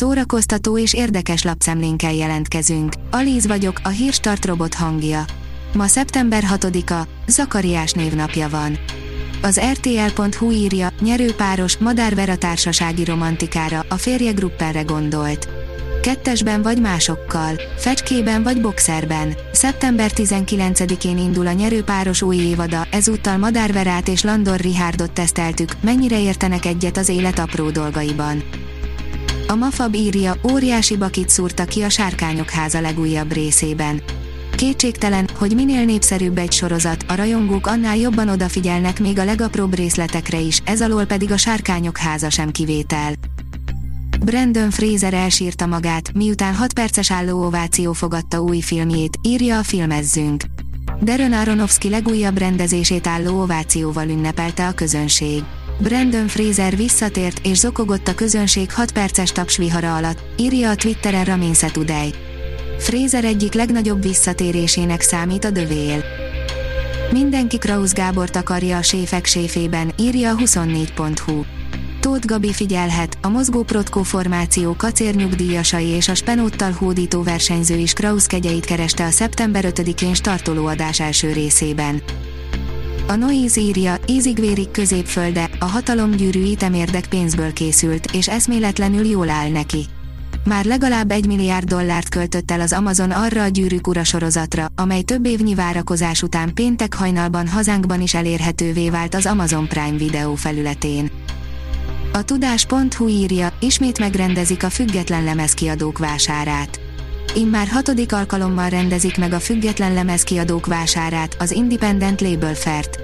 szórakoztató és érdekes lapszemlénkkel jelentkezünk. Alíz vagyok, a Hírstart robot hangja. Ma szeptember 6-a, Zakariás névnapja van. Az RTL.hu írja, Nyerő Páros, Madár Vera társasági romantikára, a férje Gruppenre gondolt. Kettesben vagy másokkal, fecskében vagy boxerben. Szeptember 19-én indul a Nyerő Páros új évada, ezúttal Madár Verát és Landor Richardot teszteltük, mennyire értenek egyet az élet apró dolgaiban. A Mafab írja, óriási bakit szúrta ki a Sárkányok háza legújabb részében. Kétségtelen, hogy minél népszerűbb egy sorozat, a rajongók annál jobban odafigyelnek még a legapróbb részletekre is, ez alól pedig a Sárkányok háza sem kivétel. Brendan Fraser elsírta magát, miután 6 perces álló ováció fogadta új filmjét, írja a Filmezzünk. Darren Aronofsky legújabb rendezését álló ovációval ünnepelte a közönség. Brendan Fraser visszatért és zokogott a közönség 6 perces tapsvihara alatt, írja a Twitteren Raminszetudaj. Fraser egyik legnagyobb visszatérésének számít a dövél. Mindenki Krausz Gábort akarja a Séfek séfében, írja a 24.hu. Tóth Gabi figyelhet, a Mozgó Protko formáció kacérnyugdíjasai és a spenóttal hódító versenyző is Krausz kegyeit kereste a szeptember 5-én startoló adás első részében. A Noiz írja, Izigvéri középfölde, a Hatalomgyűrű itemérdek pénzből készült, és eszméletlenül jól áll neki. Már legalább $1 milliárd költött el az Amazon arra a Gyűrűk ura sorozatra, amely több évnyi várakozás után péntek hajnalban hazánkban is elérhetővé vált az Amazon Prime Video felületén. A Tudás.hu írja, ismét megrendezik a független lemezkiadók vásárát. Immár 6. alkalommal rendezik meg a független lemezkiadók vásárát, az Independent Label Fair-t.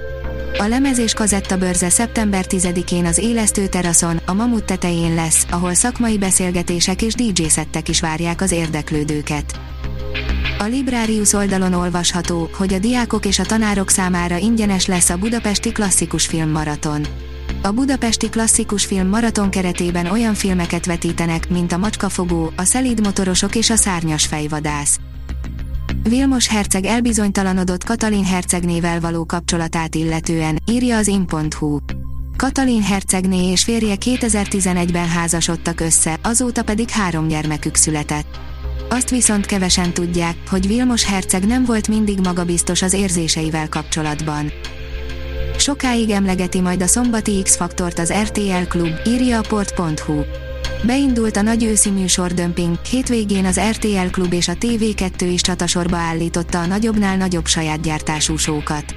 A lemez és kazettabörze szeptember 10-én az Élesztő teraszon, a Mamut tetején lesz, ahol szakmai beszélgetések és DJ-szettek is várják az érdeklődőket. A Librarius oldalon olvasható, hogy a diákok és a tanárok számára ingyenes lesz a Budapesti Klasszikus Film Maraton. A Budapesti Klasszikus Film Maraton keretében olyan filmeket vetítenek, mint a Macskafogó, a Szelíd motorosok és a Szárnyas fejvadász. Vilmos Herceg elbizonytalanodott Katalin Hercegnével való kapcsolatát illetően, írja az in.hu. Katalin Hercegné és férje 2011-ben házasodtak össze, azóta pedig 3 gyermekük született. Azt viszont kevesen tudják, hogy Vilmos Herceg nem volt mindig magabiztos az érzéseivel kapcsolatban. Sokáig emlegeti majd a szombati X-faktort az RTL Klub, írja a port.hu. Beindult a nagy őszi műsor Dömping, hétvégén az RTL Klub és a TV2 is csatasorba állította a nagyobbnál nagyobb saját gyártású sókat.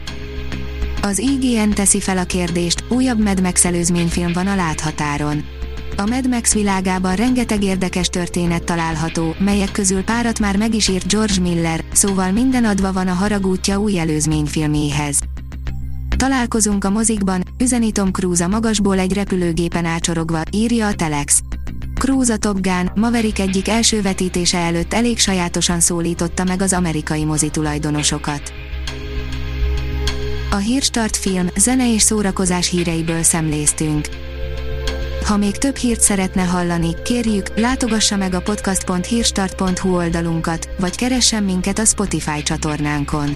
Az IGN teszi fel a kérdést, újabb Mad Max előzményfilm van a láthatáron. A Mad Max világában rengeteg érdekes történet található, melyek közül párat már meg is írt George Miller, szóval minden adva van a haragútja új előzményfilméhez. Találkozunk a mozikban, üzeni Tom Cruise a magasból egy repülőgépen ácsorogva, írja a Telex. Cruise a Top Gun Maverick egyik első vetítése előtt elég sajátosan szólította meg az amerikai mozitulajdonosokat. A Hírstart film, zene és szórakozás híreiből szemléztünk. Ha még több hírt szeretne hallani, kérjük, látogassa meg a podcast.hírstart.hu oldalunkat, vagy keressen minket a Spotify csatornánkon.